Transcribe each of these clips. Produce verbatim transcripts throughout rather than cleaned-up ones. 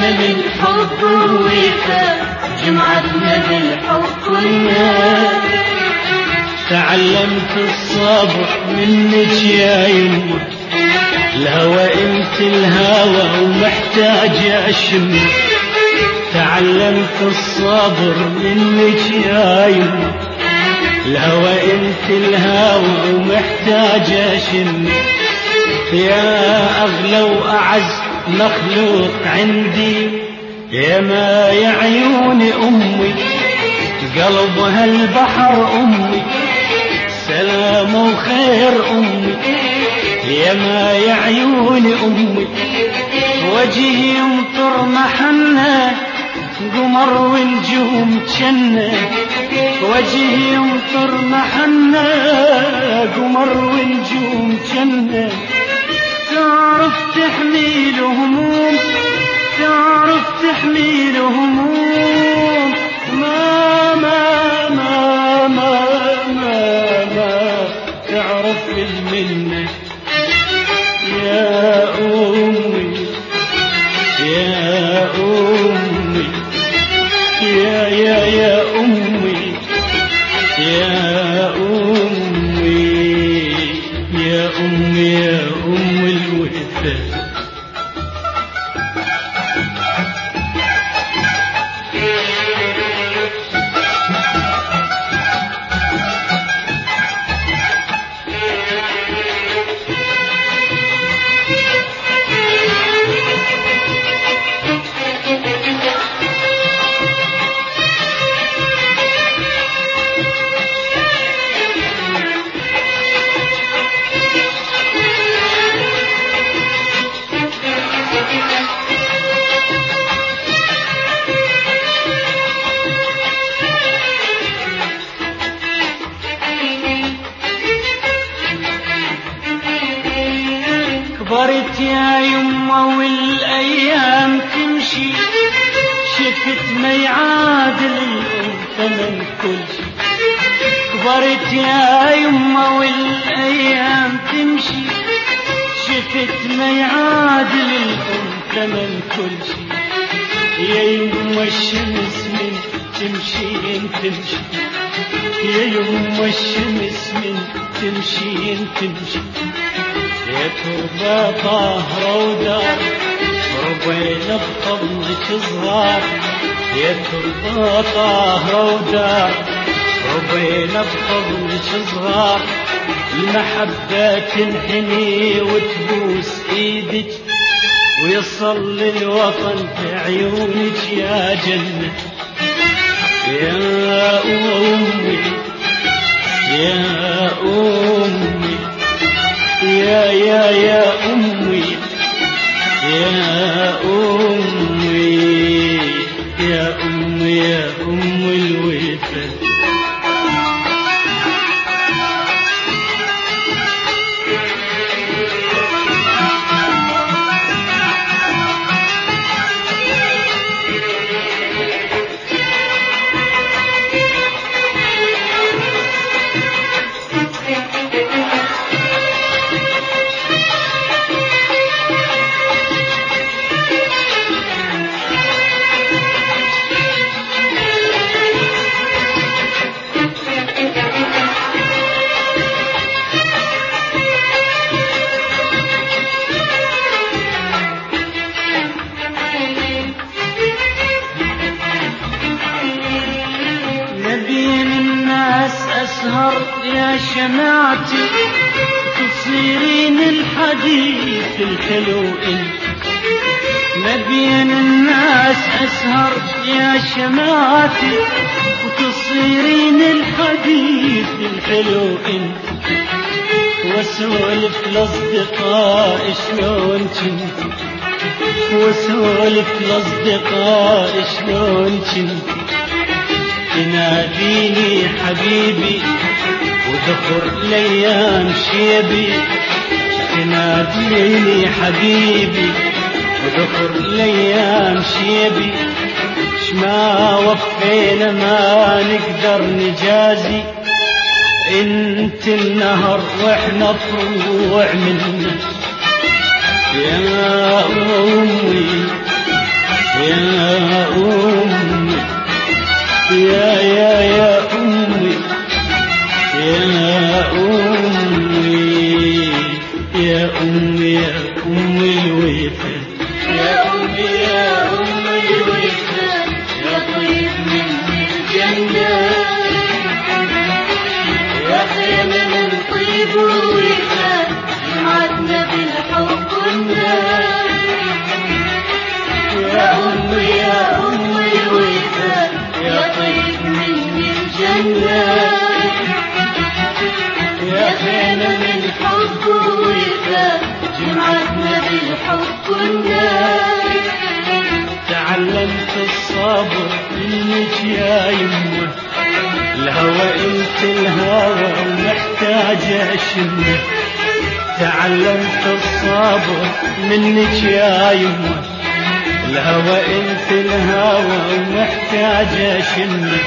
جمعتنا بالحب والوفاء، جمعتنا بالحب والوفاء. تعلمت الصبر منك يا يمه، الهوى انت الهوى ومحتاج اشمه. تعلمت الصبر منك يا يمه، الهوى انت الهوى ومحتاج اشمه. يا أغلى وأعز مخلوق عندي، يا ما يا عيوني أمي، قلبها البحر أمي، سلام وخير أمي. يا ما يا عيوني أمي، وجهي يمطر محنة، قمر ونجوم جنة. وجهي يمطر محنة، قمر ونجوم جنة. تعرف تحميل هموم، تعرف تحميل هموم. ما ما ما ما ما ما تعرف المنة يا أمي، يا أمي، يا يا يا أمي، يا أمي، يا أمي، يا أمي. كبرت يا يمه والايام تمشي، شفت ما يعادل الام ثمن كل شي. كبرت يا يمه والايام تمشي، شفت ما يعادل الام ثمن كل شي. يا يمه الشمس من تمشي تمشي، يا يمه الشمس من تمشي تمشي. يا تربة طاهرة ودار تربينا بفضلك صغار، يا تربة طاهرة ودار تربينا بفضلك صغار. المحبة تنحني وتبوس ايدك، ويصل للوطن في عيونك يا جنة. يا أمي، يا أمي، يا يا يا أمي، يا أمي، يا أمي، يا أم الوفا. يا شمعتي تصيرين الحديث الحلو انت، ما بين الناس اسهر يا شمعتي وتصيرين الحديث الحلو انت. واسولف لاصدقائي شلون كنت، واسولف لاصدقائي شلون كنت. تناديني حبيبي وذكر الايام شيبي، تناديني حبيبي وذكر الايام شيبي. شما وفينا ما نقدر نجازي، انت النهر واحنا طلوع منه. يا امي، يا أمي يا يا يا أمي يا أمي يا أمي يا أمي الوفا يا أمي يا أمي الوفا يا طيب من الجنة يا خير من طيب الوفا جمعتنا بالحب والناس يا أمي يا أمي الوفا يا طيب من الجنة يا خير من حب ووفا جمعتنا بالحب كنا تعلمت الصبر منك يا يمه الهوى انت الهوى ومحتاجه شمه تعلمت الصبر منك يا يمه الهوى انت الهوى ومحتاجه شمه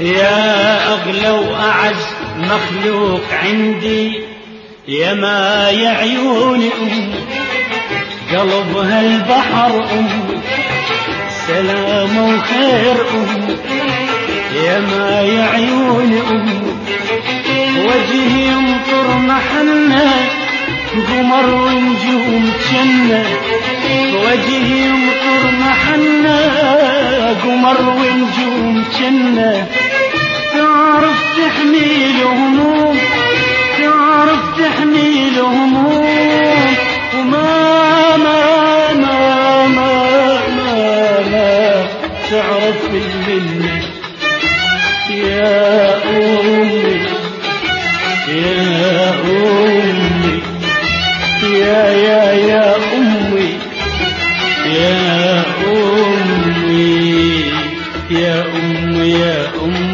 يا اغلى واعز مخلوق عندي يا ما يا عيوني امي قلبها البحر امي سلام وخير امي يا ما يا عيوني امي وجهي يمطر محنه قمر ونجوم جنه وجهي يمطر محنه قمر ونجوم جنه تعرف تحمي الهموم تعرف تحمي الهموم وما ما ما ما ما ما تعرف المنة يا أمي يا أمي يا يا يا أمي يا أمي يا أمي يا أمي